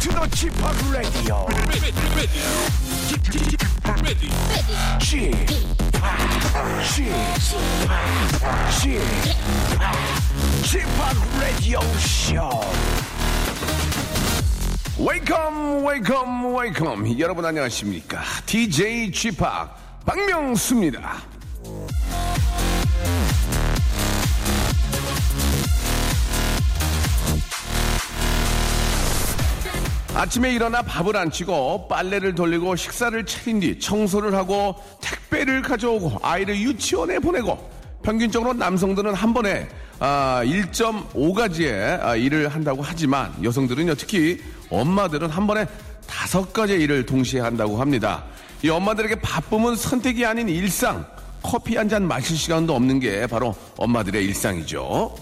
to the G-POP Radio. G-POP Radio Show. Welcome, welcome, welcome. 여러분 안녕하십니까? DJ G-POP 박명수입니다. 아침에 일어나 밥을 안 치고 빨래를 돌리고 식사를 차린 뒤 청소를 하고 택배를 가져오고 아이를 유치원에 보내고 평균적으로 남성들은 한 번에 1.5가지의 일을 한다고 하지만 여성들은요, 특히 엄마들은 한 번에 5가지의 일을 동시에 한다고 합니다. 이 엄마들에게 바쁨은 선택이 아닌 일상, 커피 한 잔 마실 시간도 없는 게 바로 엄마들의 일상이죠.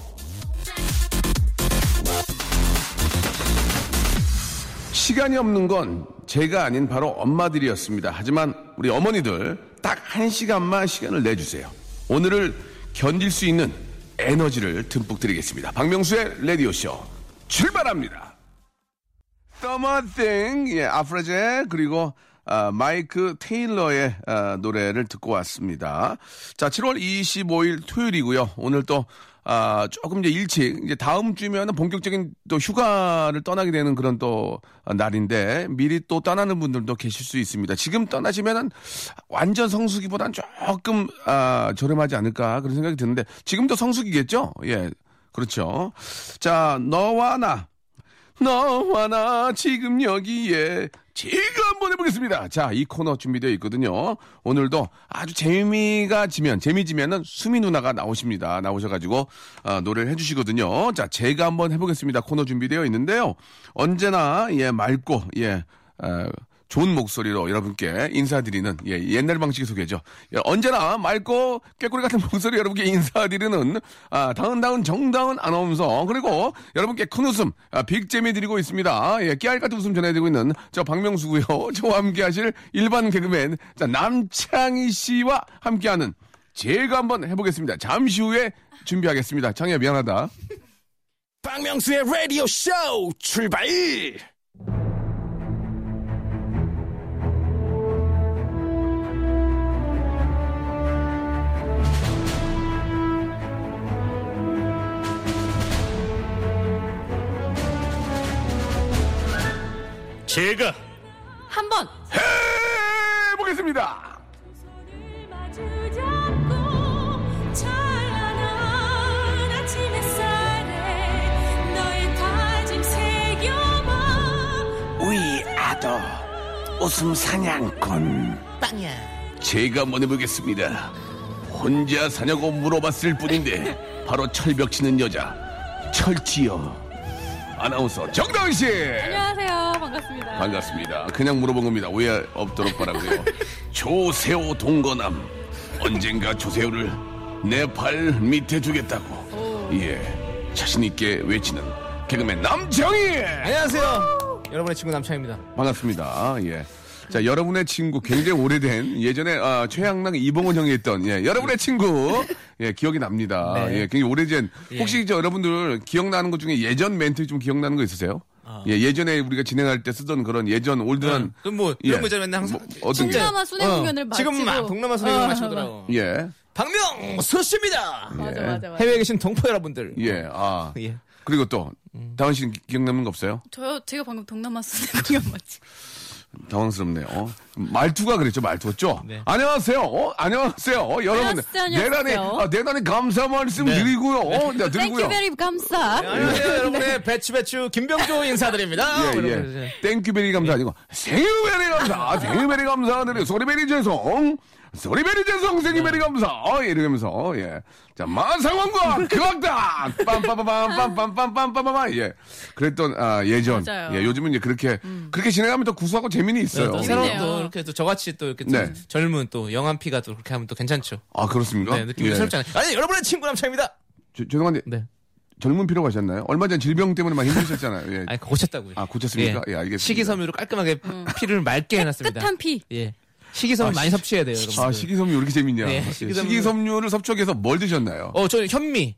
시간이 없는 건 제가 아닌 바로 엄마들이었습니다. 하지만 우리 어머니들 딱 한 시간만 시간을 내주세요. 오늘을 견딜 수 있는 에너지를 듬뿍 드리겠습니다. 박명수의 라디오쇼 출발합니다. Something, 예, 아프라제 그리고 마이크 테일러의 노래를 듣고 왔습니다. 자, 7월 25일 토요일이고요. 오늘 또 조금 이제 일찍, 이제 다음 주면 본격적인 또 휴가를 떠나게 되는 그런 또 날인데, 미리 또 떠나는 분들도 계실 수 있습니다. 지금 떠나시면은 완전 성수기보단 조금, 저렴하지 않을까 그런 생각이 드는데, 지금도 성수기겠죠? 예, 그렇죠. 자, 너와 나, 지금 여기에, 지금 한번 해보겠습니다. 자, 이 코너 준비되어 있거든요. 오늘도 아주 재미지면은 수미 누나가 나오십니다. 나오셔가지고, 노래를 해주시거든요. 자, 제가 한번 해보겠습니다. 코너 준비되어 있는데요. 언제나, 예, 맑고, 예, 좋은 목소리로 여러분께 인사드리는, 예, 옛날 방식 소개죠. 예, 언제나 맑고 꾀꼬리 같은 목소리 여러분께 인사드리는, 다은 정다은 아나운서, 그리고 여러분께 큰 웃음, 빅잼이 드리고 있습니다. 예, 깨알 같은 웃음 전해드리고 있는 저 박명수고요. 저와 함께 하실 일반 개그맨, 자, 남창희 씨와 함께하는 제가 한번 해보겠습니다. 잠시 후에 준비하겠습니다. 창희야, 미안하다. 박명수의 라디오 쇼 출발! 제가 한번 해보겠습니다. 위아더 웃음 사냥꾼 빵야, 제가 한번 해보겠습니다. 혼자 사냐고 물어봤을 뿐인데 바로 철벽치는 여자 철지여 아나운서 정다은 씨. 안녕하세요. 반갑습니다. 반갑습니다. 그냥 물어본 겁니다. 오해 없도록 바라고요. 조세호 동거남. 언젠가 조세호를 내 발 밑에 두겠다고. 오. 예, 자신 있게 외치는 개그맨 남창희. 안녕하세요. 여러분의 친구 남창희입니다. 반갑습니다. 예. 자, 여러분의 친구, 굉장히 오래된, 예전에 최양락 이봉원 형이 했던, 예, 여러분의 친구, 예, 기억이 납니다. 네. 예, 굉장히 오래된, 예. 혹시 저 여러분들 기억나는 것 중에 예전 멘트 좀 기억나는 거 있으세요? 예, 예전에 우리가 진행할 때 쓰던 그런 예전 올드한. 그럼 뭐, 이런 거잖아요. 맨날 항상. 뭐, 동남아 순회공연을 마치고. 지금 막 동남아 순회공연 마치더라고. 예. 박명수 씨입니다! 예. 맞아. 해외에 계신 동포 여러분들. 예, 예. 그리고 또, 다은 씨는 기억나는 거 없어요? 제가 방금 동남아 순회공연 마치고. 당황스럽네요. 말투가 그랬죠, 말투였죠? 네. 안녕하세요. 안녕하세요. 여러분. 대단히 감사 말씀 드리고요. 네, 드리고요. 땡큐베리 감사. 네, 안녕하세요. 여러분의 배추 김병조 인사드립니다. 예, 예. 땡큐베리 감사 아니고, 생유베리 감사. 생유베리 감사드려요. 소리베리 죄송. 소리베리 죄송. 생유베리 감사. 이러면서, 예. 자, 마상원과 극악당! 빰빰빰빰빰빰빰빰빰빰빰. 예. 그랬던, 예전. 예, 요즘은 이제 그렇게 진행하면 또 구수하고 재미는 있어요. 네, 새로운 또 이렇게 또 저같이 또 이렇게 네. 또 젊은 또 영암피가 또 그렇게 하면 또 괜찮죠. 아, 그렇습니까? 네, 느낌이 새롭잖아요. 예. 아니, 여러분의 친구 남창입니다. 죄송한데. 네. 젊은 피로 가셨나요? 얼마 전 질병 때문에 많이 힘드셨잖아요. 예. 아니, 고쳤다고요. 아, 고쳤습니까? 예, 알겠습니다. 식이섬유로 깔끔하게 피를 맑게 해놨습니다. 깨끗한 피. 예. 식이섬유 많이 섭취해야 돼요. 식이섬유 왜 이렇게 재밌냐. 네, 식이섬유를 섭취해서 뭘 드셨나요? 저는 현미.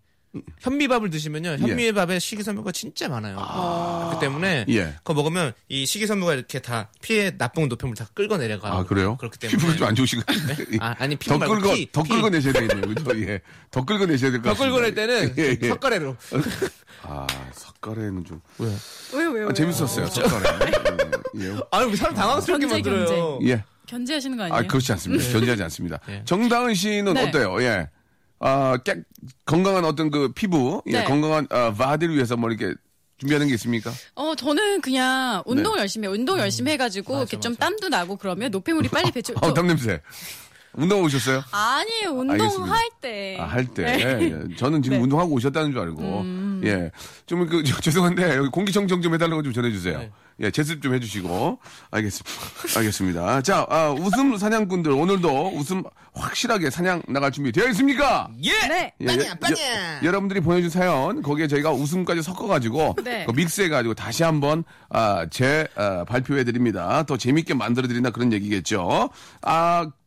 현미밥을 드시면요. 현미밥에 예. 식이섬유가 진짜 많아요. 아~ 그렇기 때문에 예. 그거 먹으면 이 식이섬유가 이렇게 다 피의 나쁜 노폐물 다 끌고 내려가요. 아 그래요? 그렇기 때문에 피부 좀 안 좋으신 거 같은데. 네? 아, 아니 피부 말고 더 끌어내셔야 되겠네요. 그죠? 예. 더 끌어내셔야 될 것 같아요. 더 끌어낼 때는 예, 예. 석가래로. 아 석가래는 좀 왜요? 아, 재밌었어요. 석가래. 예. 아 우리 사람 당황스럽게 만들어요. 예. 견제하시는 거 아니에요? 아 그렇지 않습니다. 네. 견제하지 않습니다. 네. 정다은 씨는 네. 어때요? 예. 아, 건강한 어떤 그 피부, 네. 예, 건강한 바디를 위해서 뭐 이렇게 준비하는 게 있습니까? 저는 그냥 운동 네. 열심히 해요. 운동 열심히 해가지고 맞아, 이렇게 좀 땀도 나고 그러면 노폐물이 빨리 배출. 땀 냄새. 운동 오셨어요? 아니요, 운동할 때. 아, 할 때. 네. 예, 저는 지금 네. 운동하고 오셨다는 줄 알고. 예. 좀 그 죄송한데 여기 공기청정 좀 해달라고 좀 전해주세요. 네. 예, 제습 좀 해주시고. 알겠습니다. 자, 웃음 사냥꾼들 오늘도 웃음 확실하게 사냥 나갈 준비 되어 있습니까? 예. 네. 예, 빵이야. 여러분들이 보내준 사연 거기에 저희가 웃음까지 섞어가지고 네. 믹스해가지고 다시 한번 발표해드립니다. 더 재밌게 만들어드린다 그런 얘기겠죠.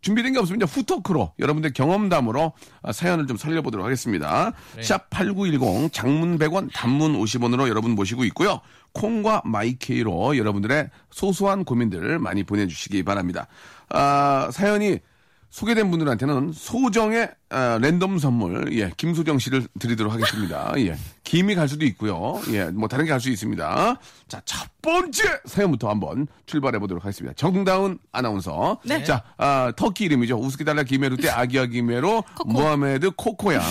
준비된 게 없으면 후토크로 여러분들 경험담으로 사연을 좀 살려보도록 하겠습니다. 네. 샵 8910 장문 100원 단문 50원으로 여러분 모시고 있고요. 콩과 마이케이로 여러분들의 소소한 고민들을 많이 보내주시기 바랍니다. 사연이 소개된 분들한테는 소정의 랜덤 선물, 예, 김소정 씨를 드리도록 하겠습니다. 예, 김이 갈 수도 있고요. 예, 뭐 다른 게 갈 수 있습니다. 자, 첫 번째 사연부터 한번 출발해 보도록 하겠습니다. 정다은 아나운서. 네. 자, 터키 이름이죠. 우스키달라 기메루테 아기야 기메로 모하메드 코코양.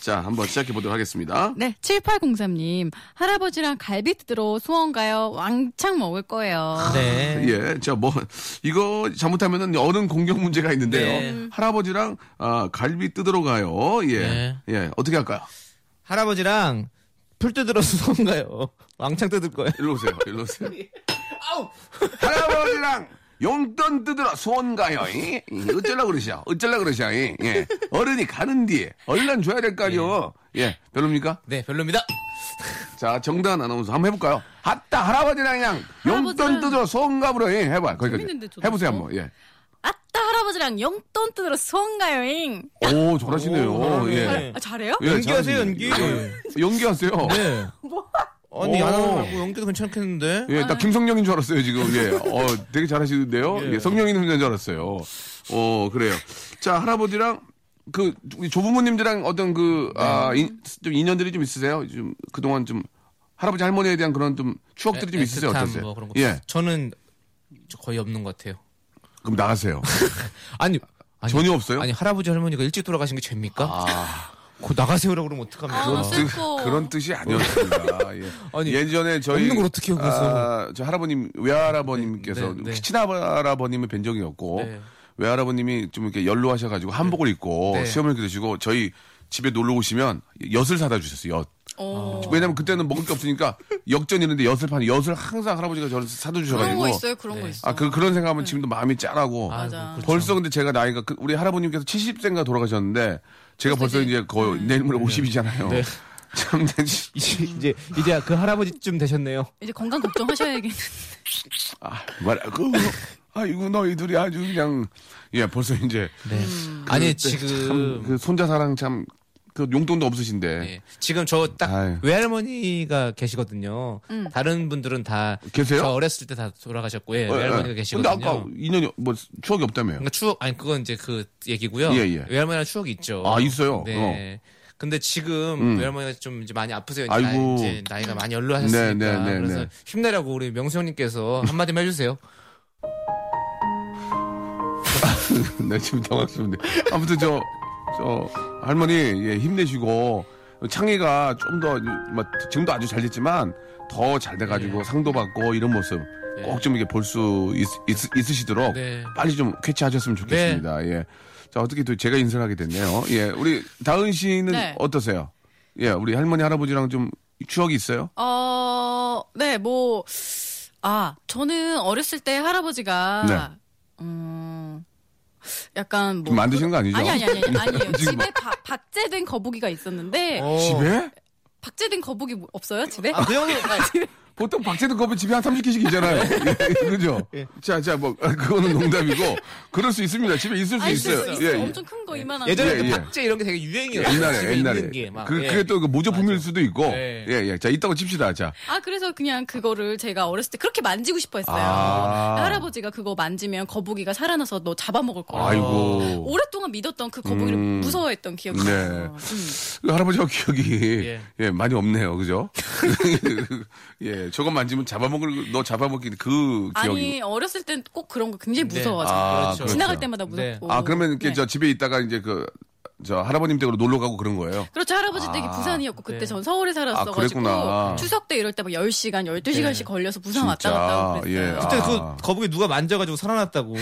자, 한번 시작해 보도록 하겠습니다. 네, 7803님. 할아버지랑 갈비 뜯으러 수원 가요. 왕창 먹을 거예요. 네. 예, 이거 잘못하면은 어른 공격 문제가 있는데요. 네. 할아버지랑 갈비 뜯으러 가요. 예. 네. 예. 어떻게 할까요? 할아버지랑 풀 뜯으러 수선 가요. 왕창 뜯을 거예요. 일로 오세요. 아우! 할아버지랑 용돈 뜯으러 수원 가요. 어쩌려고 그러셔. 예. 어른이 가는 뒤에 얼른 줘야 될 거 아니요. 예. 별로입니까? 네, 별로입니다. 자, 정다은 아나운서 한번 해볼까요? 아따, 할아버지랑 그냥 용돈 뜯으러 수원 가보러. 예. 해봐. 거기까지. 해보세요, 한번. 예. 아따 할아버지랑 용돈 뜯으러 수원 가요잉. 오 잘하시네요. 오, 예. 잘해요? 예, 연기하세요 연기. 연기하세요. 네. 뭐? 아니 안하고 연기도 괜찮겠는데. 예, 나 김성령인 줄 알았어요 지금. 예, 되게 잘하시는데요. 예. 예, 성령인 분인 줄 알았어요. 그래요. 자 할아버지랑 그 조부모님들이랑 어떤 그 좀 인연들이 좀 있으세요? 좀 그동안 좀 할아버지 할머니에 대한 그런 좀 추억들이 좀 있으세요? 어떠세요? 뭐 그런 거. 예, 저는 거의 없는 것 같아요. 그럼 나가세요. 아니 전혀 없어요? 아니 할아버지 할머니가 일찍 돌아가신 게 죄입니까? 나가세요라고 그러면 어떡합니까? 그런 뜻이 아니었습니다. 예. 아니, 예전에 저희 없는 걸 어떻게 해요? 저 할아버님 외할아버님께서 네. 친할아버님을 뵌 적이 없고 네. 외할아버님이 좀 이렇게 연로하셔가지고 한복을 입고 네. 시험을 들으시고 저희 집에 놀러 오시면 엿을 사다 주셨어요. 왜냐면 그때는 먹을 게 없으니까 역전이 있는데 엿을 항상 할아버지가 저를 사다 주셔가지고. 그런 거 있어요. 그런 생각하면 네. 지금도 마음이 짠하고. 맞아. 벌써 근데 제가 나이가 우리 할아버님께서 70세인가 돌아가셨는데 제가 벌써 이제 거의 내일 모레 50이잖아요. 네. 참 이제 그 할아버지쯤 되셨네요. 이제 건강 걱정하셔야겠는데. 아이고 너희들이 아주 그냥 예 벌써 이제. 네. 아니 지금 그 손자 사랑 참. 그 용돈도 없으신데 네. 지금 저 딱 외할머니가 계시거든요. 다른 분들은 다 계세요? 저 어렸을 때 다 돌아가셨고 예, 외할머니가 계시거든요. 근데 아까 인연이 뭐 추억이 없다며요? 그러니까 그건 이제 그 얘기고요. 예. 외할머니랑 추억이 있죠. 있어요. 네. 근데 지금 외할머니가 좀 이제 많이 아프세요. 이제 아이고 이제 나이가 많이 연로하셨으니까 네. 그래서 힘내라고 우리 명수 형님께서 한마디만 해주세요. 나 지금 당황스럽네요. 아무튼 할머니, 예, 힘내시고, 창의가 좀 더, 지금도 아주 잘 됐지만, 더 잘 돼가지고 예. 상도 받고, 이런 모습 예. 꼭 좀 이렇게 볼 수 있으시도록 네. 빨리 좀 쾌차하셨으면 좋겠습니다. 네. 예. 자, 어떻게 또 제가 인사를 하게 됐네요. 예, 우리 다은 씨는 네. 어떠세요? 예, 우리 할머니, 할아버지랑 좀 추억이 있어요? 네, 저는 어렸을 때 할아버지가, 네. 약간 뭐 만드시는 거 아니죠? 아니에요. 집에 박제된 거북이가 있었는데 집에? 박제된 거북이 없어요 집에? 그 형이 보통 박제도 거부 집에 한 30개씩 있잖아요. 예, 그죠? 예. 자, 뭐, 그거는 농담이고. 그럴 수 있습니다. 집에 있을 수 있어요. 있어요. 예, 엄청 큰 거, 이만한 거. 예전에 예. 박제 이런 게 되게 유행이었어요. 옛날에. 그게 또 모조품일 맞아. 수도 있고. 예. 자, 있다고 칩시다. 자. 아, 그래서 그냥 그거를 제가 어렸을 때 그렇게 만지고 싶어 했어요. 아. 할아버지가 그거 만지면 거북이가 살아나서 너 잡아먹을 거예요. 아이고. 오랫동안 믿었던 그 거북이를 무서워했던 기억이 있어요. 네. 할아버지와 기억이 예, 많이 없네요. 그죠? 예, 저거 만지면 너 잡아먹기 그 기억이. 아니, 어렸을 땐 꼭 그런 거 굉장히 무서워하죠. 네. 아, 그렇죠. 지나갈 때마다 무섭고. 네. 아, 그러면 이렇게 네. 저 집에 있다가 이제 할아버님 댁으로 놀러 가고 그런 거예요? 그렇죠. 할아버지 댁이 부산이었고, 그때 전 서울에 살았어가지고. 아, 추석 때 이럴 때 막 10시간, 12시간씩 걸려서 부산 왔다 갔다 하고 그랬어요. 예. 그때 그 거북이 누가 만져가지고 살아났다고.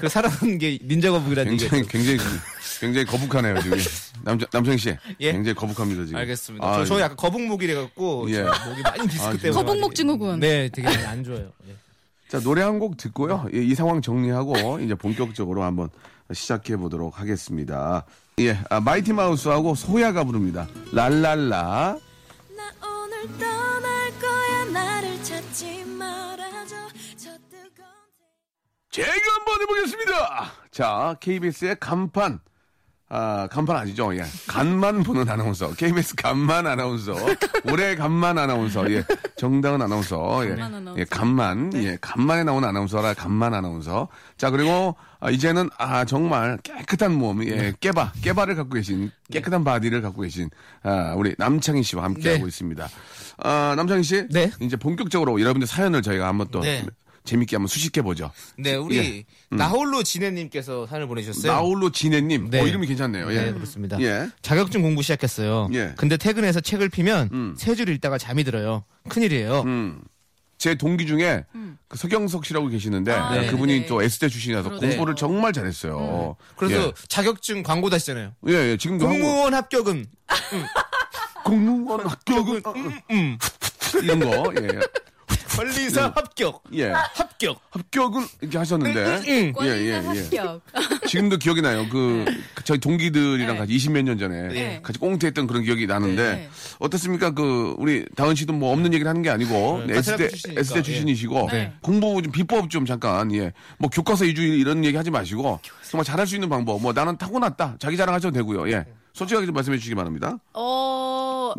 그 살아난 게 닌자 거북이라는 얘기죠. 굉장히 거북하네요, 지금. 남창희 씨. 예? 굉장히 거북합니다, 지금. 알겠습니다. 아, 저 약간 거북목이래갖고. 예. 목이 많이 디스크 때문에. 거북목 증후군. 네, 되게 안 좋아요. 예. 자, 노래 한 곡 듣고요. 예, 이 상황 정리하고, 이제 본격적으로 한번 시작해 보도록 하겠습니다. 예, 마이티 마우스하고 소야가 부릅니다. 랄랄라. 나 오늘 떠날 거야, 나를 찾지 말아줘. 제가 한번 해보겠습니다. 자, KBS의 간판. 아, 간판 아시죠? 예. 간만 보는 아나운서. KBS 간만 아나운서. 올해 간만 아나운서. 예. 정다은 아나운서. 예. 아나운서. 예. 간만. 네. 예. 간만에 나온 아나운서라 간만 아나운서. 자, 그리고 이제는 정말 깨끗한 몸. 예. 깨바를 갖고 계신 깨끗한 바디를 갖고 계신 우리 남창희 씨와 함께 하고 있습니다. 아, 남창희 씨. 네. 이제 본격적으로 여러분들 사연을 저희가 한번 또 재밌게 한번 수식해 보죠. 네, 우리 나홀로 지네님께서 사연을 보내주셨어요. 나홀로 지네님, 네. 이름이 괜찮네요. 예, 네, 그렇습니다. 예, 자격증 공부 시작했어요. 예, 근데 퇴근해서 책을 피면 세 줄 읽다가 잠이 들어요. 큰일이에요. 제 동기 중에 그 서경석 씨라고 계시는데 그분이 또 S대 출신이라서 공부를 정말 잘했어요. 그래서 자격증 광고다시잖아요. 예, 지금도 공무원 합격은 공무원 합격은 이런 거. 예. 관리사 합격. 예. 합격은 이렇게 하셨는데. 관리사 합격. 지금도 기억이 나요. 저희 동기들이랑 같이 20몇 년 전에 같이 꽁트했던 그런 기억이 나는데. 네. 어떻습니까? 우리 다은 씨도 뭐 없는 얘기를 하는 게 아니고. 네. S대 출신이시고. 네. 공부 좀 비법 좀 잠깐. 예. 뭐 교과서 위주 이런 얘기 하지 마시고. 정말 잘할 수 있는 방법. 뭐 나는 타고났다. 자기 자랑하셔도 되고요. 예. 솔직하게 좀 말씀해 주시기 바랍니다.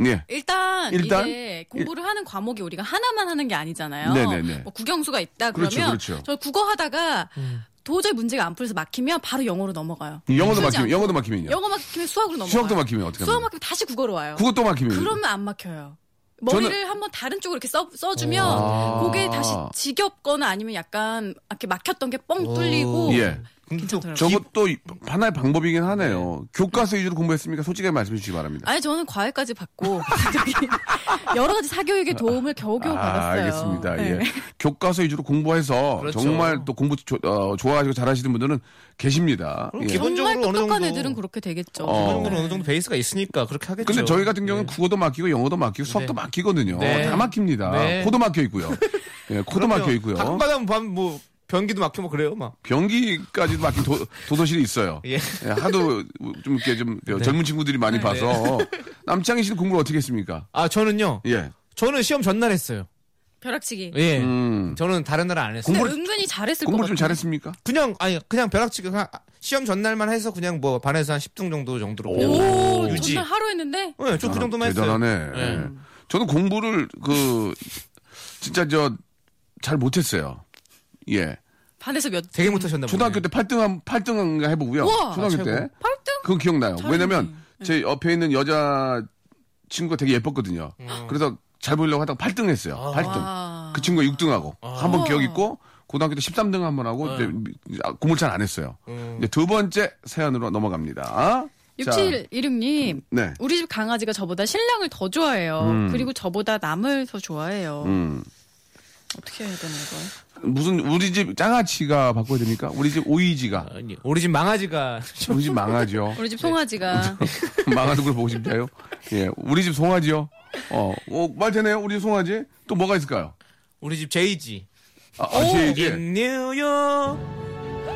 예. 일단 이제 공부를 하는 과목이 우리가 하나만 하는 게 아니잖아요. 네네네. 뭐 국영수가 있다 그러면 그렇죠. 저 국어 하다가 도저히 문제가 안 풀려서 막히면 바로 영어로 넘어가요. 영어도 막히면요. 영어 막히면 수학으로 넘어가요. 수학도 막히면 어떻게? 수학 막히면 다시 국어로 와요. 국어도 막히면. 그러면 안 막혀요. 머리를 한번 다른 쪽으로 이렇게 써주면 그게 다시 지겹거나 아니면 약간 이렇게 막혔던 게 뻥 뚫리고. 예. 저것도 하나의 방법이긴 하네요. 교과서 위주로 공부했습니까? 솔직하게 말씀해 주시기 바랍니다. 아니, 저는 과외까지 받고 여러 가지 사교육의 도움을 겨우겨우 받았어요. 알겠습니다. 네. 예. 교과서 위주로 공부해서 그렇죠. 정말 또 공부 좋아하시고 잘하시는 분들은 계십니다. 예. 기본적으로 정말 똑똑한 애들은 그렇게 되겠죠. 기본적으로 어느 정도 베이스가 있으니까 그렇게 하겠죠. 근데 저희 같은 경우는 국어도 막히고 영어도 막히고 수학도 막히거든요. 네. 다 막힙니다. 네. 코도 막혀 있고요. 예, 코도 막혀 있고요. 방과면 변기도 막히고 그래요, 막. 변기까지도 막힌 도서실이 있어요. 예. 예, 하도 좀 이렇게 젊은 친구들이 많이 봐서. 남창희 씨는 공부를 어떻게 했습니까? 아, 저는요? 예. 저는 시험 전날 했어요. 벼락치기. 예. 저는 다른 날 안 했어요. 근데 은근히 잘했을 것 같아요. 공부 좀 잘했습니까? 그냥 벼락치기. 시험 전날만 해서 그냥 뭐 반에서 한 10등 정도로. 오, 유지. 전날 하루 했는데? 예, 저 그 정도만 대단하네. 했어요. 대단하네. 예. 저는 공부를 진짜 잘 못했어요. 예. 반에서 되게 못하셨나 보네. 초등학교 때 8등인가 해보고요. 우와, 초등학교 때 8등? 그건 기억나요. 왜냐면 제 옆에 있는 여자 친구가 되게 예뻤거든요. 그래서 잘 보이려고 하다가 8등 했어요. 8등. 그 친구가 6등하고 한번 기억 있고 고등학교 때 13등 한번 하고 공부를 잘 안 했어요. 이제 두 번째 사연으로 넘어갑니다. 6716님, 우리 집 강아지가 저보다 신랑을 더 좋아해요. 그리고 저보다 남을 더 좋아해요. 어떻게 해야 되는 거예요? 무슨 우리 집 장아찌가 바꿔야 됩니까? 우리 집 오이지가. 아니, 우리 집 망아지가. 우리 집 망아지요. 우리 집 송아지가. 망아도 그걸 보고 싶나요? 예, 우리 집 송아지요. 말 되네요. 우리 집 송아지. 또 뭐가 있을까요? 우리 집 제이지. 제이지. 뉴욕.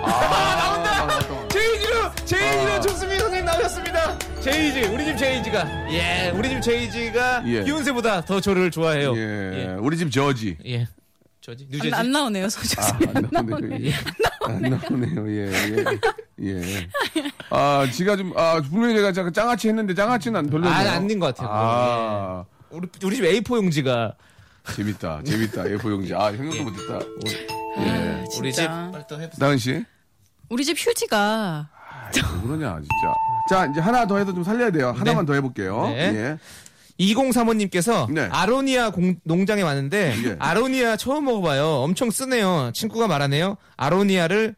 나온다. 제이지로 제이지는 좋습니다. 선생님 나오셨습니다. 제이지, 우리 집 제이지가. 예, 우리 집 제이지가 예. 비욘세보다 더 저를 좋아해요. 예. 예. 우리 집 저지. 예. 저지. 뉴저지. 안 나오네요, 소주씨. 아, 안 나오네요. 예. 아, 지가 좀, 아, 분명히 내가 짱아치 했는데 짱아치는 안 돌려요. 아, 안 된 것 같아요. 아. 예. 우리 집 A4 용지가. 재밌다. A4 용지. 아, 생각도 예. 못했다. 예. 아, 우리 집. 다은 씨. 우리 집 휴지가. 왜 그러냐, 진짜. 자, 이제 하나 더 해서 좀 살려야 돼요. 하나만 더 해볼게요. 네. 예. 2035님께서 네. 아로니아 농장에 왔는데 예. 아로니아 처음 먹어봐요. 엄청 쓰네요. 친구가 말하네요. 아로니아가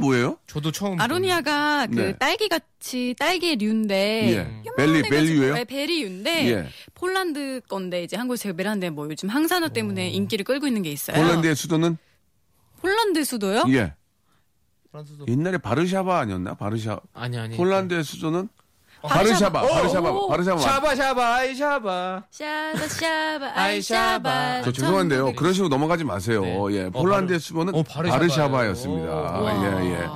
뭐예요? 저도 처음. 아로니아가 그 네. 딸기같이 딸기류인데 예. 베리유예요? 베리유인데 예. 폴란드 건데 이제 한국에서 재배하는데 뭐 요즘 항산화 때문에 인기를 끌고 있는 게 있어요. 폴란드의 수도는? 폴란드 수도요? 예. 옛날에 바르샤바 아니었나? 바르샤. 아니. 폴란드의 수도는? 바르샤바. 샤바샤바. 저 죄송한데요. 그런 식으로 넘어가지 마세요. 네. 예, 폴란드의 수도는 바르샤바였습니다. 예.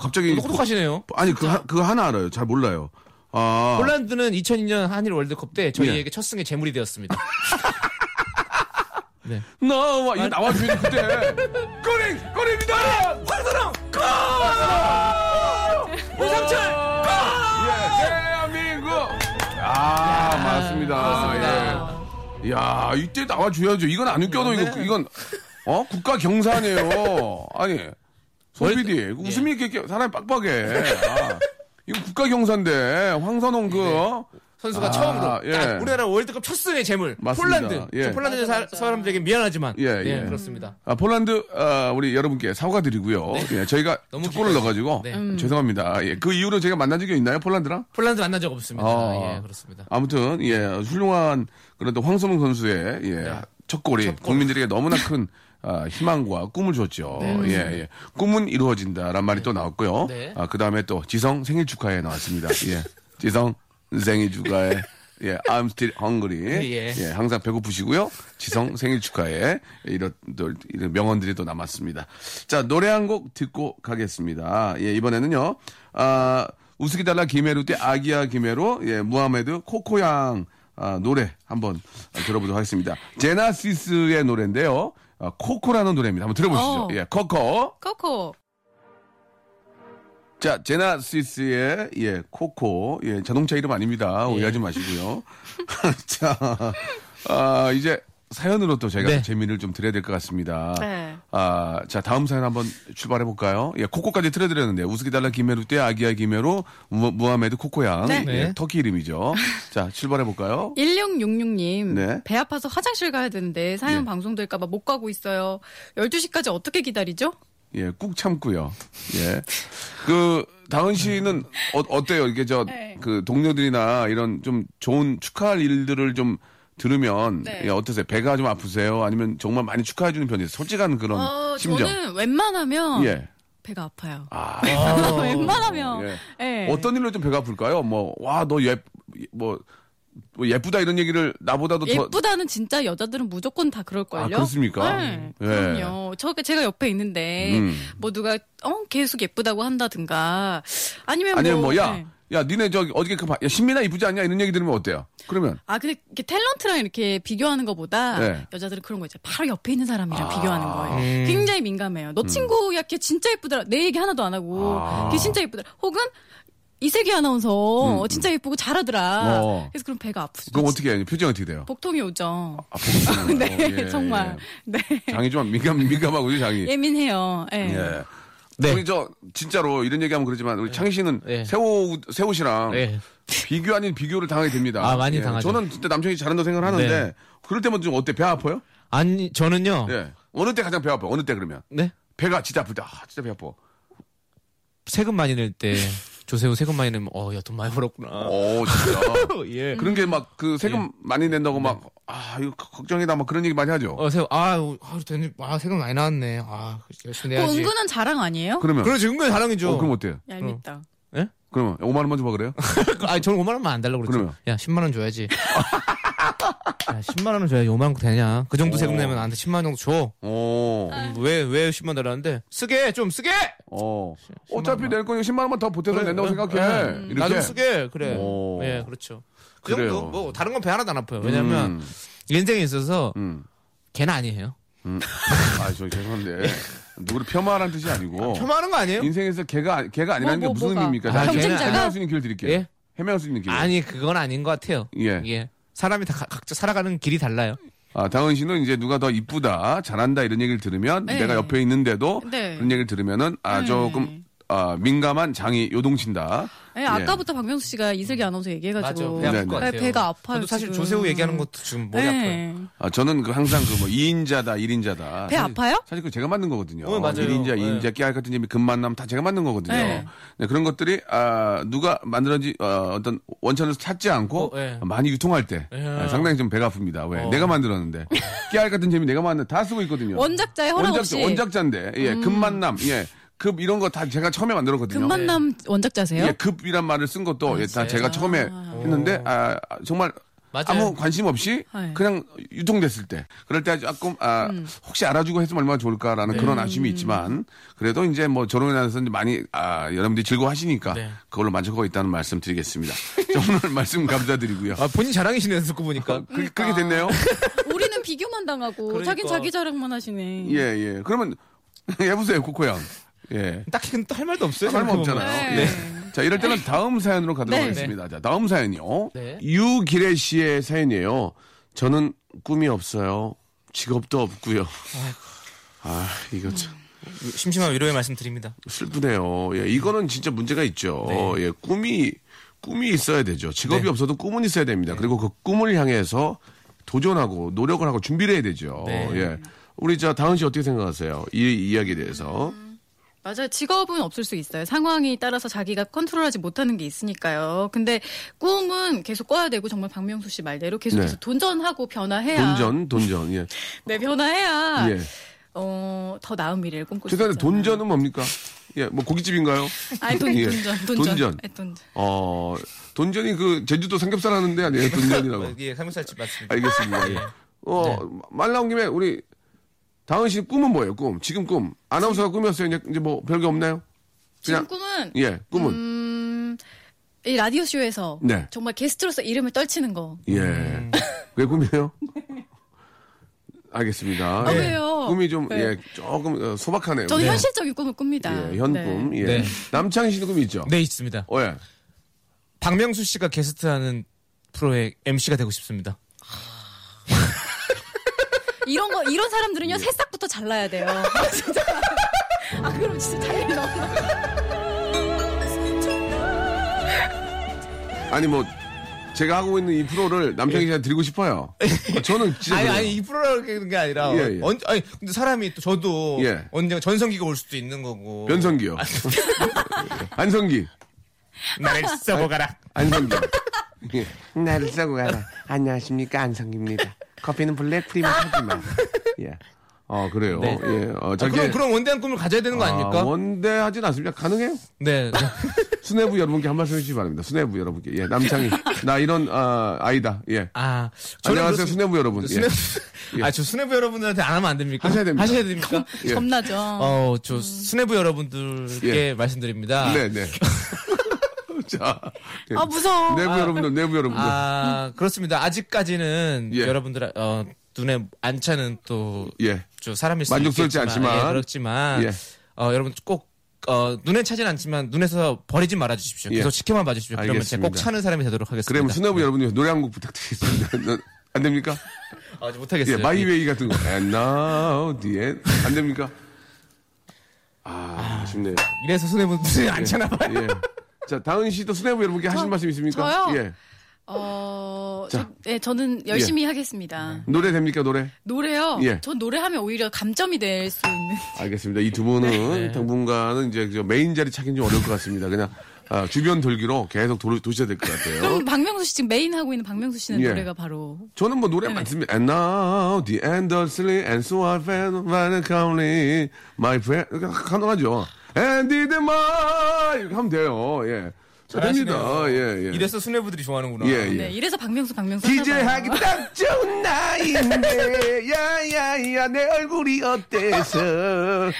갑자기 똑똑하시네요. 아니 그 하나 알아요. 잘 몰라요. 아. 폴란드는 2002년 한일 월드컵 때 저희에게 첫 승에 제물이 되었습니다. 네. 너와 이거 나와주면 그때 골입니다. 황선홍 골. 오상철 골. 대한민국. 아 맞습니다. 예. 야 이때 나와줘야죠. 이건 안 웃겨도 이건 국가 경사네요. 아니 소비디 웃음이 이렇게 사람이 빡빡해. 아, 이거 국가 경사인데 황선홍 선수가 처음으로 우리나라 월드컵 첫 승의 재물 폴란드. 예. 폴란드 사람들에게 미안하지만 그렇습니다. 아, 폴란드 우리 여러분께 사과드리고요. 네. 예, 저희가 축구를 넣어가지고 죄송합니다. 예, 그 이후로 제가 만난 적이 있나요 폴란드랑? 폴란드 만난 적 없습니다. 예, 그렇습니다. 아무튼 훌륭한 그래도 황선홍 선수의 첫 골이 국민들에게 너무나 큰 희망과 꿈을 줬죠. 네. 예. 꿈은 이루어진다란 말이 또 나왔고요. 네. 아, 그 다음에 또 지성 생일 축하에 나왔습니다. 예, 지성. 생일 축하해. 예, I'm still hungry. 예, 항상 배고프시고요. 지성 생일 축하해. 이런 명언들이 또 남았습니다. 자, 노래 한 곡 듣고 가겠습니다. 예, 이번에는요. 아, 우스기달라 김해루 때 아기야 김해루, 예, 무하메드 코코양 노래 한번 들어보도록 하겠습니다. 제나시스의 노래인데요. 코코라는 노래입니다. 한번 들어보시죠. 예, 코코. 자, 제나시스의, 코코. 예, 자동차 이름 아닙니다. 오해하지 마시고요. 자, 이제 사연으로 또 제가 재미를 좀 드려야 될 것 같습니다. 네. 아, 자, 다음 사연 한번 출발해볼까요? 예, 코코까지 틀어드렸는데, 우스기달라 김해루 때 아기야 김해루, 무하메드 코코양. 네. 예, 터키 이름이죠. 자, 출발해볼까요? 1666님. 네. 배 아파서 화장실 가야 되는데, 사연 방송될까봐 못 가고 있어요. 12시까지 어떻게 기다리죠? 예, 꾹 참고요. 예. 다은 씨는 어때요? 이게 동료들이나 이런 좀 좋은 축하할 일들을 좀 들으면 어떠세요? 배가 좀 아프세요? 아니면 정말 많이 축하해 주는 편이세요? 솔직한 그런 심정. 저는 웬만하면 배가 아파요. 아. 웬만하면. 예. 어떤 일로 좀 배가 아플까요? 예쁘다 이런 얘기를 나보다도 예쁘다는 진짜 여자들은 무조건 다 그럴걸요. 아, 그렇습니까? 네, 그럼요. 제가 옆에 있는데 뭐 누가 계속 예쁘다고 한다든가 아니면 야, 니네 어저께 신민아 이쁘지 않냐 이런 얘기 들으면 어때요? 그러면 근데 이렇게 탤런트랑 이렇게 비교하는 거보다 여자들은 그런 거 있잖아요. 바로 옆에 있는 사람이랑 비교하는 거예요. 굉장히 민감해요. 너 친구야, 걔 진짜 예쁘더라. 내 얘기 하나도 안 하고 걔 진짜 예쁘더라. 혹은 이세기 아나운서 진짜 예쁘고 잘하더라. 그래서 그럼 배가 아프죠. 그럼 어떻게 해요? 표정이 어떻게 돼요? 복통이 오죠. 네, 정말. 네. 장이 좀 민감하고요, 장이. 예민해요. 예. 네. 우리 진짜로 이런 얘기하면 그러지만 우리 창희 씨는 세호 씨랑 비교 아닌 비교를 당하게 됩니다. 아, 많이 당하죠. 저는 진짜 남편이 잘한다고 생각을 하는데 그럴 때면 좀 어때? 배 아파요? 아니, 저는요. 예. 어느 때 가장 배 아파요? 어느 때 그러면? 네. 배가 진짜 아프다. 진짜 배 아파. 세금 많이 낼 때. 조세호 세금 많이 내면 야, 돈 많이 벌었구나. 진짜. 예. 그런 게 막 그 세금 많이 낸다고 이거 걱정이다 막 그런 얘기 많이 하죠. 세호 세금 많이 나왔네. 열심히 내야지. 은근한 자랑 아니에요? 그러면 그렇지, 은근 자랑이죠. 그럼 어때요? 얄밉다. 예? 그러면 5만 원만 줘봐 그래요? 저는 5만 원만 안 달라고 그랬죠. 그러면? 야, 10만 원 줘야지. 야, 10만 원을 줘야 5만 원 되냐. 그 정도 세금 내면 나한테 10만 원 정도 줘. 왜 10만 원 달라는데? 쓰게! 좀 쓰게! 어차피 낼 거니까 10만 원만 더 보태서 그래, 낸다고 생각해. 나 좀 쓰게! 그래. 예, 네, 그렇죠. 그 그래요. 정도? 뭐, 다른 건 배 하나도 안 아파요. 왜냐면, 인생에 있어서, 걔는 아니에요. 아, 저 죄송한데. 누구를 폄하하는 뜻이 아니고. 아, 폄하하는 거 아니에요? 인생에서 걔가 아니라는 게 무슨 의미입니까? 아, 해명할 수 있는 기회를 드릴게요. 예? 해명할 수 있는 기회. 아니, 그건 아닌 것 같아요. 예. 예. 사람이 다 각자 살아가는 길이 달라요. 아, 다은 씨는 이제 누가 더 이쁘다, 잘한다 이런 얘기를 들으면 네. 내가 옆에 있는데도 네. 그런 얘기를 들으면은 아, 조금 아, 민감한 장이 요동친다. 네, 아까부터 예. 박명수 씨가 이슬기 아나운서 얘기해가지고 맞아, 배가 아파요. 저도 사실 지금. 조세호 얘기하는 것도 지금 머리 네. 아파요. 아, 저는 그 항상 그 뭐 2인자다, 1인자다. 배 사실, 아파요? 사실 그 제가 만든 거거든요. 어, 맞아요. 1인자, 2인자, 네. 깨알 같은 점이 금만남 다 제가 만든 거거든요. 네. 네, 그런 것들이 아, 누가 만들었는지 어떤 원천을 찾지 않고 네. 많이 유통할 때 네. 상당히 좀 배가 아픕니다. 왜? 내가 만들었는데 깨알 같은 점이 내가 만든 다 쓰고 있거든요. 원작자의 허락 없이. 원작자인데 예, 금만남 예. 급 이런 거 다 제가 처음에 만들었거든요. 금만남 원작자세요? 예, 급이란 말을 쓴 것도 예, 다 제가 처음에 했는데 아, 정말 맞아요. 아무 관심 없이 네. 그냥 유통됐을 때 그럴 때 조금 아, 혹시 알아주고 했으면 얼마나 좋을까라는 네. 그런 아쉬움이 있지만 그래도 이제 뭐 결혼해서 많이 아, 여러분들이 즐거워하시니까 네. 그걸로 만족하고 있다는 말씀 드리겠습니다. 오늘 말씀 감사드리고요. 아, 본인 자랑이시네요. 듣고 보니까. 아, 그렇게 됐네요. 우리는 비교만 당하고 그러니까. 자기 자랑만 하시네. 예예. 예. 그러면 해보세요. 코코양. 예. 딱히 근데 할 말도 없어요. 할 말 없잖아요. 네. 네. 자, 이럴 때는 다음 사연으로 가도록 네. 하겠습니다. 자, 다음 사연이요. 네. 유기래 씨의 사연이에요. 저는 꿈이 없어요. 직업도 없고요. 아이고. 아, 이거 참. 심심한 위로의 말씀 드립니다. 슬프네요. 예, 이거는 진짜 문제가 있죠. 네. 예, 꿈이 있어야 되죠. 직업이 네. 없어도 꿈은 있어야 됩니다. 네. 그리고 그 꿈을 향해서 도전하고 노력을 하고 준비를 해야 되죠. 네. 예. 우리 자, 다은 씨 어떻게 생각하세요? 이 이야기에 대해서. 맞아요. 직업은 없을 수 있어요. 상황에 따라서 자기가 컨트롤하지 못하는 게 있으니까요. 근데 꿈은 계속 꿔야 되고 정말 박명수 씨 말대로 계속해서 네. 도전하고 변화해야. 도전. 예. 네, 변화해야. 예. 더 나은 미래를 꿈꾸시죠. 최근에 돈전은 뭡니까? 예, 뭐 고깃집인가요? 아니, 돈전. 돈전이 그 제주도 삼겹살 하는데 아니에요? 돈전이라고. 예, 삼겹살집 맞습니다. 알겠습니다. 예. 네. 말 나온 김에 우리. 다은 씨 꿈은 뭐예요? 꿈. 지금 꿈. 아나운서가 꿈이었어요. 이제 뭐 별게 없나요? 지금 꿈은? 예, 꿈은. 이 라디오 쇼에서 네. 정말 게스트로서 이름을 떨치는 거. 예. 그게 꿈이에요? 알겠습니다. 아, 예. 왜요? 꿈이 좀 네. 예, 조금 소박하네요. 저는 네. 현실적인 꿈을 꿉니다. 예, 현꿈. 네. 예. 네. 남창희 씨도 꿈이 있죠? 네, 있습니다. 예. 박명수 씨가 게스트하는 프로의 MC가 되고 싶습니다. 이런 사람들은요, 새싹부터 잘라야 돼요. 진짜. 아, 그럼 진짜 잘린다. 아니, 뭐, 제가 하고 있는 이 프로를 남편이 제가 드리고 싶어요. 저는 진짜. 아니, 이 프로라는 게 아니라. 예, 예. 근데 사람이 또 저도. 예. 언젠가 전성기가 올 수도 있는 거고. 변성기요. 안성기. 나를 써고 가라. 안성기. 예. 나를 써고 가라. 안녕하십니까. 안성기입니다. 커피는 블랙 프리만 하지만. 예. 그래요. 네. 예. 그럼 원대한 꿈을 가져야 되는 거 아닙니까? 원대하진 않습니다. 가능해요? 네. 수뇌부 여러분께 한 말씀 해주시기 바랍니다. 수뇌부 여러분께. 예. 남창희. 나 이런, 아이다. 예. 아. 안녕하세요. 수뇌부 여러분. 예. 저 수뇌부 여러분들한테 안 하면 안 됩니까? 하셔야 됩니까? 겁나죠. 저 수뇌부 여러분들께 예. 말씀드립니다. 네네. 자, 네. 아, 무서워. 내부 여러분들. 아, 그렇습니다. 아직까지는 예. 여러분들, 눈에 안 차는 또, 예. 저 사람일 수 만족스럽지 않지만. 예, 그렇지만, 예. 여러분 꼭, 눈에 차진 않지만, 눈에서 버리지 말아 주십시오. 계속 지켜만 봐 주십시오. 그러면 제가 꼭 차는 사람이 되도록 하겠습니다. 그러면 수뇌부 네. 여러분들 노래 한 곡 부탁드리겠습니다. 안 됩니까? 아직 못하겠어요. 예, 마이웨이 같은 거. And now the end. 안 됩니까? 아, 아쉽네요. 이래서 수뇌부들이 안 차나 봐요. 예. 자, 다은 씨도 수뇌부 여러분께 하신 말씀 있습니까? 저요? 예. 자. 네, 저는 열심히 예. 하겠습니다. 노래 됩니까, 노래? 노래요? 예. 전 노래하면 오히려 감점이 될 수 있는. 알겠습니다. 이 두 분은 네. 당분간은 이제 메인 자리 차긴 좀 어려울 것 같습니다. 그냥 주변 돌기로 계속 도셔야 될 것 같아요. 그럼 박명수 씨, 지금 메인 하고 있는 박명수 씨는 예. 노래가 바로. 저는 뭐 노래 네. 많습니다. And now the end of sleep and so I fell by the county, my friend. 가능하죠. And did my. 이렇게 하면 돼요. 예. 잘합니다. 예, 예. 이래서 수뇌부들이 좋아하는구나. 예, 예. 네, 이래서 박명수. 디제하기 딱 좋은 나인데, 야야야 내 얼굴이 어때서?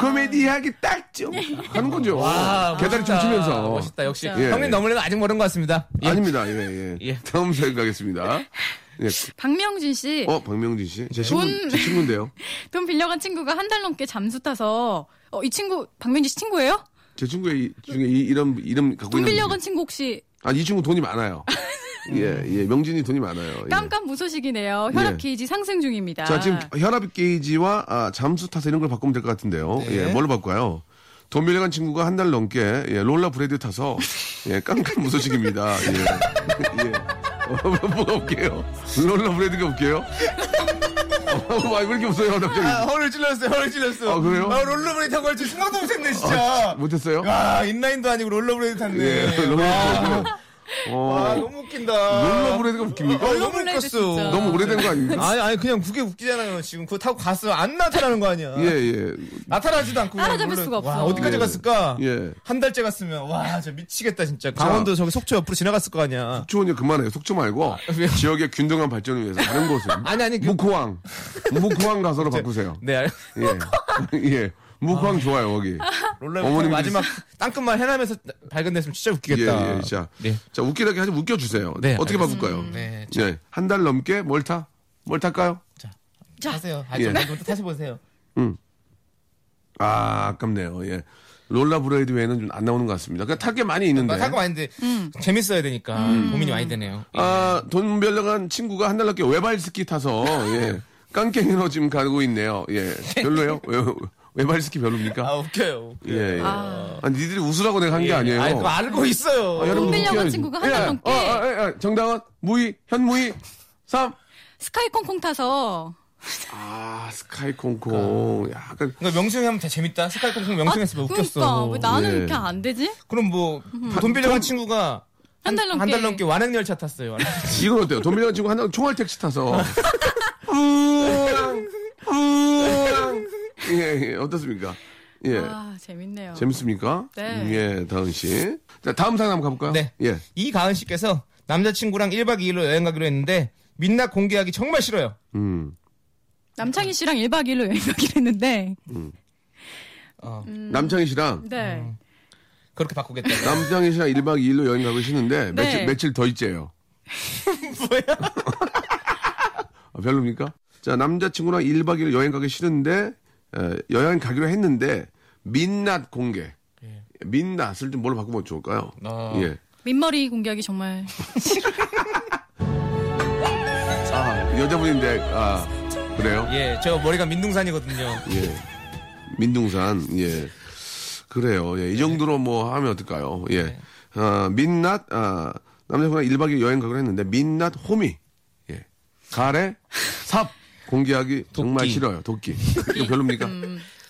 코미디하기 딱 좀 하는 거죠. 와, 계단 춤추면서 멋있다. 역시 예, 형님 너무나도 아직 모르는 것 같습니다. 예. 아닙니다. 예예. 예. 다음 사연 가겠습니다. 예. 박명진 씨. 박명진 씨. 제 친구인데요. 돈 빌려간 친구가 한 달 넘게 잠수 타서 이 친구 박명진 씨 친구예요? 제 친구의 중에 이런 이름 갖고 돈 있는. 돈 빌려간 친구 혹시? 이 친구 돈이 많아요. 예, 예, 명진이 돈이 많아요. 예. 깜깜 무소식이네요. 혈압 예. 게이지 상승 중입니다. 자, 지금 혈압 게이지와 잠수 타서 이런 걸 바꾸면 될 것 같은데요. 네. 예, 뭘로 바꿔요? 돈 빌려간 친구가 한 달 넘게 롤라브레드 타서 깜깜 무소식입니다. 예, 예. 뭐가 없게요? 롤라브레드가 없게요? 왜 이렇게 없어요, 갑자기? 허를 찔렀어요. 아, 그래요? 롤러브레이드 타고 할지 생각도 못했네, 진짜. 못했어요? 와, 인라인도 아니고 롤러브레이드 탔네. 예, 롤러브레이드. 와, 너무 웃긴다. 롤러브레이드가 웃깁니까? 롤러브레이드 너무 오래된 거 아닙니까? 아니, 그냥 그게 웃기잖아요. 지금 그거 타고 갔어. 안 나타나는 거 아니야. 예. 나타나지도 않고. 따라잡을 수가 없어. 와, 어디까지 갔을까? 예. 한 달째 갔으면. 와, 진짜 미치겠다, 진짜. 강원도 저기 속초 옆으로 지나갔을 거 아니야. 속초는 그만해요. 속초 말고. 지역의 균등한 발전을 위해서 다른 곳을. 아니. 무코항. 무코항 가서로 바꾸세요. 네, 알겠습니다. 예. 예. 무코항 좋아요, 거기. 어머님 마지막 땅끝만 해나면서 발견됐으면 진짜 웃기겠다. 예, 예. 자, 웃기다게 하지 웃겨주세요. 네, 어떻게 알겠습니다. 바꿀까요? 네, 한 달 넘게 뭘 타? 뭘 탈까요? 자, 하세요. 좀 다시 보세요. 아깝네요. 예. 롤라브레이드 외에는 좀 안 나오는 것 같습니다. 그러니까 탈 게 많이 있는데. 재밌어야 되니까 고민이 많이 되네요. 돈 빌려간 친구가 한 달 넘게 외발스키 타서 깡깽이로 지금 가고 있네요. 예, 별로예요. 외발스키 별로입니까? 웃겨요. 예. 아니, 니들이 웃으라고 내가 한 게 아니에요. 아니, 그거 알고 있어요. 돈 빌려간 친구가 한 달 넘게. 정다은, 현무이, 3. 스카이콩콩 타서. 스카이콩콩. 약간. 그러니까 명수 형이 하면 다 재밌다. 스카이콩콩 명수 했으면 그러니까, 웃겼어. 왜 나는 이렇게 안 되지? 그럼 돈 빌려간 친구가. 한 달 넘게 완행열차 탔어요. 이건 어때요? 돈 빌려간 친구가 한 달 총알 택시 타서. 예, 어떻습니까? 예. 재밌네요. 재밌습니까? 네. 예, 다은 씨. 자, 다음 사연 한번 가볼까요? 네. 예. 이가은 씨께서 남자친구랑 1박 2일로 여행 가기로 했는데, 민낯 공개하기 정말 싫어요. 남창희 씨랑 1박 2일로 여행 가기로 했는데, 남창희 씨랑? 네. 그렇게 바꾸겠다. 남창희 씨랑 1박 2일로 여행 가고 싶은데, 네. 며칠 더 있재요. 뭐야? 별로입니까? 자, 남자친구랑 1박 2일 여행 가기 싫은데, 여행 가기로 했는데 민낯 공개. 예. 민낯을 좀 뭘로 바꾸면 좋을까요? 예. 민머리 공개하기 정말 싫어요. 여자분인데 그래요? 예, 제가 머리가 민둥산이거든요. 예, 민둥산. 예, 그래요. 예, 이 정도로 뭐 하면 어떨까요? 예, 민낯 남자친구랑 1박 2일 여행 가기로 했는데 민낯 호미. 예, 가래 삽. 공개하기 정말 싫어요. 도끼. 이거 별로입니까?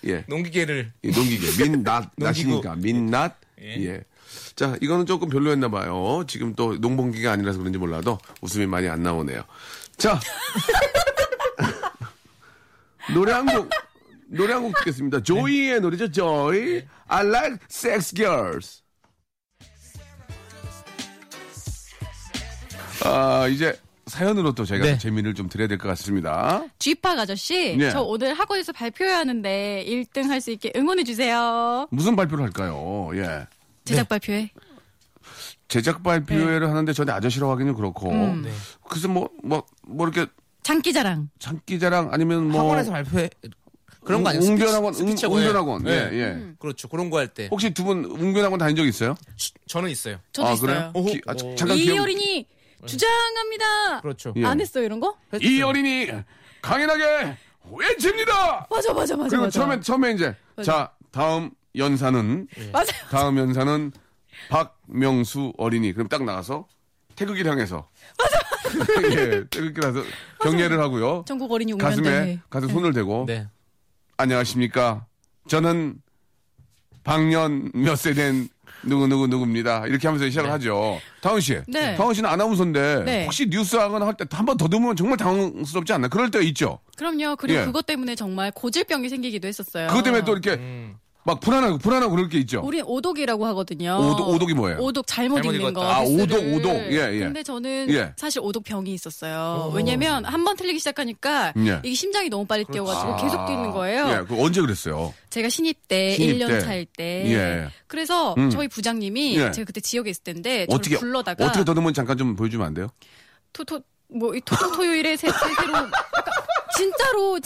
예. 농기계를. 예, 농기계. 낯이니까. 민낯. 예. 자, 이거는 조금 별로였나 봐요. 지금 또 농번기가 아니라서 그런지 몰라도 웃음이 많이 안 나오네요. 자. 노래 한 곡 듣겠습니다. 조이의 노래죠. 조이. I like sex girls. 이제. 사연으로 또 제가 재미를 좀 드려야 될 것 같습니다. 쥐팍 아저씨, 저 오늘 학원에서 발표해야 하는데 1등 할 수 있게 응원해 주세요. 무슨 발표를 할까요? 예. 제작 발표회. 제작 발표회를 하는데 저는 아저씨라고 하기는 그렇고. 그래서 뭐 이렇게 장기자랑. 장기자랑 아니면 뭐 학원에서 발표회. 그런 거 아니에요? 웅변학원. 예. 그렇죠. 그런 거 할 때. 혹시 두 분 웅변학원 다닌 적 있어요? 저는 있어요. 저도 있어요. 그래요? 잠깐 이 어린이 주장합니다. 그렇죠. 안 했어요, 이런 거? 이 어린이 강인하게 외칩니다. 맞아. 그리고 처음에 이제 맞아. 자, 다음 연사는 다음 연사는 박명수 어린이. 그럼 딱 나가서 태극기를 향해서 태극기를 향해서 경례를 하고요. 전국 어린이 운동회 가슴에 손을 대고 안녕하십니까? 저는 방년 몇 세 된 누구입니다. 이렇게 하면서 시작을 하죠. 다은 씨. 다은 씨는 아나운서인데 혹시 뉴스 하거나 할 때 한 번 더 들으면 정말 당황스럽지 않나? 그럴 때가 있죠. 그럼요. 그리고 그것 때문에 정말 고질병이 생기기도 했었어요. 그것 때문에 또 이렇게 막 불안하고 그럴 게 있죠. 우린 오독이라고 하거든요. 오독이 뭐예요? 오독 잘못 읽는 거. 아, 오독. 예. 근데 저는 사실 오독병이 있었어요. 왜냐면 한 번 틀리기 시작하니까 이게 심장이 너무 빨리 뛰어가지고 계속 뛰는 거예요. 예, 그 언제 그랬어요? 제가 신입 1년 차일 때. 예. 그래서 저희 부장님이 제가 그때 지역에 있을 텐데 저를 불러다가 어떻게 더듬은 잠깐 좀 보여주면 안 돼요? 토요일에 새로 진짜로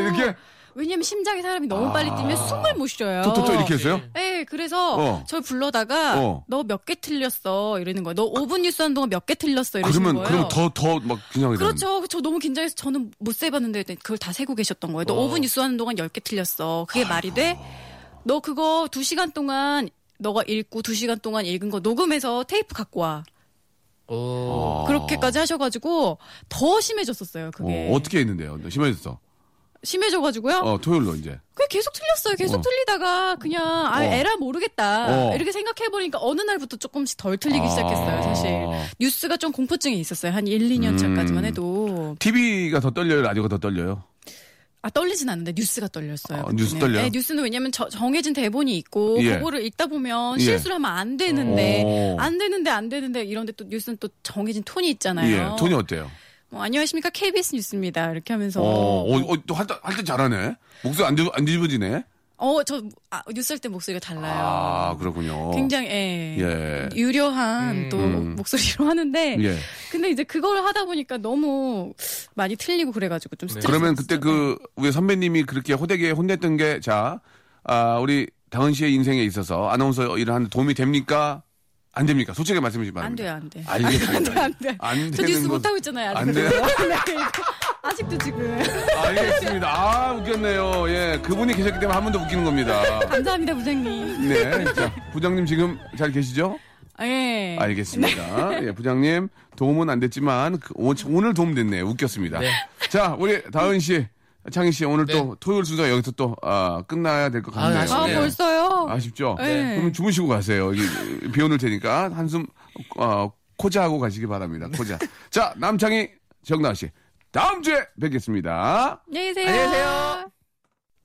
이렇게. 왜냐면 심장이 사람이 너무 빨리 뛰면 숨을 못 쉬어요. 또 이렇게 했어요? 네, 그래서 저를 불러다가 너 몇 개 틀렸어 이러는 거예요. 너 5분 뉴스 하는 동안 몇 개 틀렸어 이러는 거예요. 그러면 더 막 긴장이 그렇죠. 저 너무 긴장해서 저는 못 세봤는데 그걸 다 세고 계셨던 거예요. 너 5분 뉴스 하는 동안 10개 틀렸어. 그게 말이 돼? 너 그거 2시간 동안 너가 읽고 2시간 동안 읽은 거 녹음해서 테이프 갖고 와. 그렇게까지 하셔가지고 더 심해졌었어요. 그게 어떻게 했는데요? 심해졌어? 심해져가지고요. 토요일로 이제. 그게 계속 틀렸어요. 계속 틀리다가 그냥 에라 모르겠다 이렇게 생각해보니까 어느 날부터 조금씩 덜 틀리기 시작했어요. 사실 뉴스가 좀 공포증이 있었어요. 한 1-2년 차까지만 해도. TV가 더 떨려요? 라디오가 더 떨려요? 아, 떨리진 않는데 뉴스가 떨렸어요. 뉴스 떨려요? 네, 뉴스는 왜냐면 정해진 대본이 있고 그거를 읽다 보면 실수를 하면 안 되는데 안 되는데 이런데 또 뉴스는 또 정해진 톤이 있잖아요. 예. 톤이 어때요? 안녕하십니까 KBS 뉴스입니다 이렇게 하면서 또 할 때 잘하네. 목소리 안 뒤집어지네. 저 뉴스 할 때 목소리가 달라요. 아, 그렇군요. 굉장히 유려한 또 목소리로 하는데 근데 이제 그걸 하다 보니까 너무 많이 틀리고 그래가지고 좀 스트레스. 그러면 그때 그 우리 선배님이 그렇게 호되게 혼냈던 게 우리 다은 씨의 인생에 있어서 아나운서 일을 하는데 도움이 됩니까? 안 됩니까? 솔직히 말씀해 주시기 바랍니다. 안 돼요. 저 뉴스 못하고 있잖아요. 안 돼요. 아직도 지금. 알겠습니다. 아, 웃겼네요. 예, 그분이 계셨기 때문에 한 번 더 웃기는 겁니다. 감사합니다, 부장님. 네, 자, 부장님 지금 잘 계시죠? 예. 알겠습니다. 네. 예, 부장님 도움은 안 됐지만 오늘 도움 됐네. 웃겼습니다. 네. 자, 우리 다은 씨. 창희 씨 오늘 또 토요일 순서 여기서 또 끝나야 될 것 같네요. 벌써요? 아쉽죠? 네. 그럼 주무시고 가세요. 비 오늘 테니까 한숨 코자하고 가시기 바랍니다. 코자. 자, 남창희, 정다은 씨 다음 주에 뵙겠습니다. 안녕히 계세요.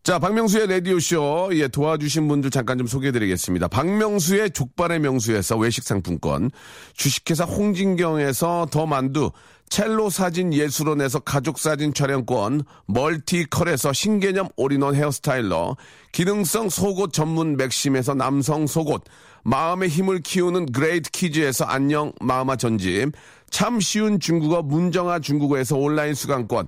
자, 박명수의 라디오쇼 도와주신 분들 잠깐 좀 소개해드리겠습니다. 박명수의 족발의 명수에서 외식 상품권, 주식회사 홍진경에서 더 만두, 첼로 사진 예술원에서 가족 사진 촬영권, 멀티컬에서 신개념 올인원 헤어스타일러, 기능성 속옷 전문 맥심에서 남성 속옷, 마음의 힘을 키우는 그레이트 키즈에서 안녕 마마 전집, 참 쉬운 중국어 문정아 중국어에서 온라인 수강권,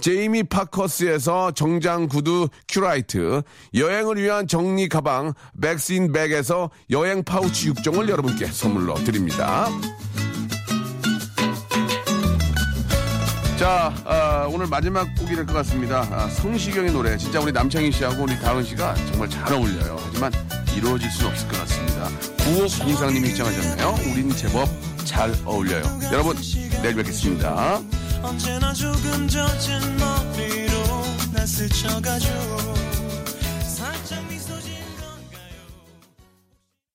제이미 파커스에서 정장 구두 큐라이트, 여행을 위한 정리 가방 백스인백에서 여행 파우치 6종을 여러분께 선물로 드립니다. 자, 오늘 마지막 곡이 될 것 같습니다. 성시경의 노래. 진짜 우리 남창희 씨하고 우리 다은 씨가 정말 잘 어울려요. 하지만 이루어질 수는 없을 것 같습니다. 9503님이 시청하셨네요. 우린 제법 잘 어울려요. 여러분 내일 뵙겠습니다. 언제나 조금 젖은 머리로 나 스쳐가죠.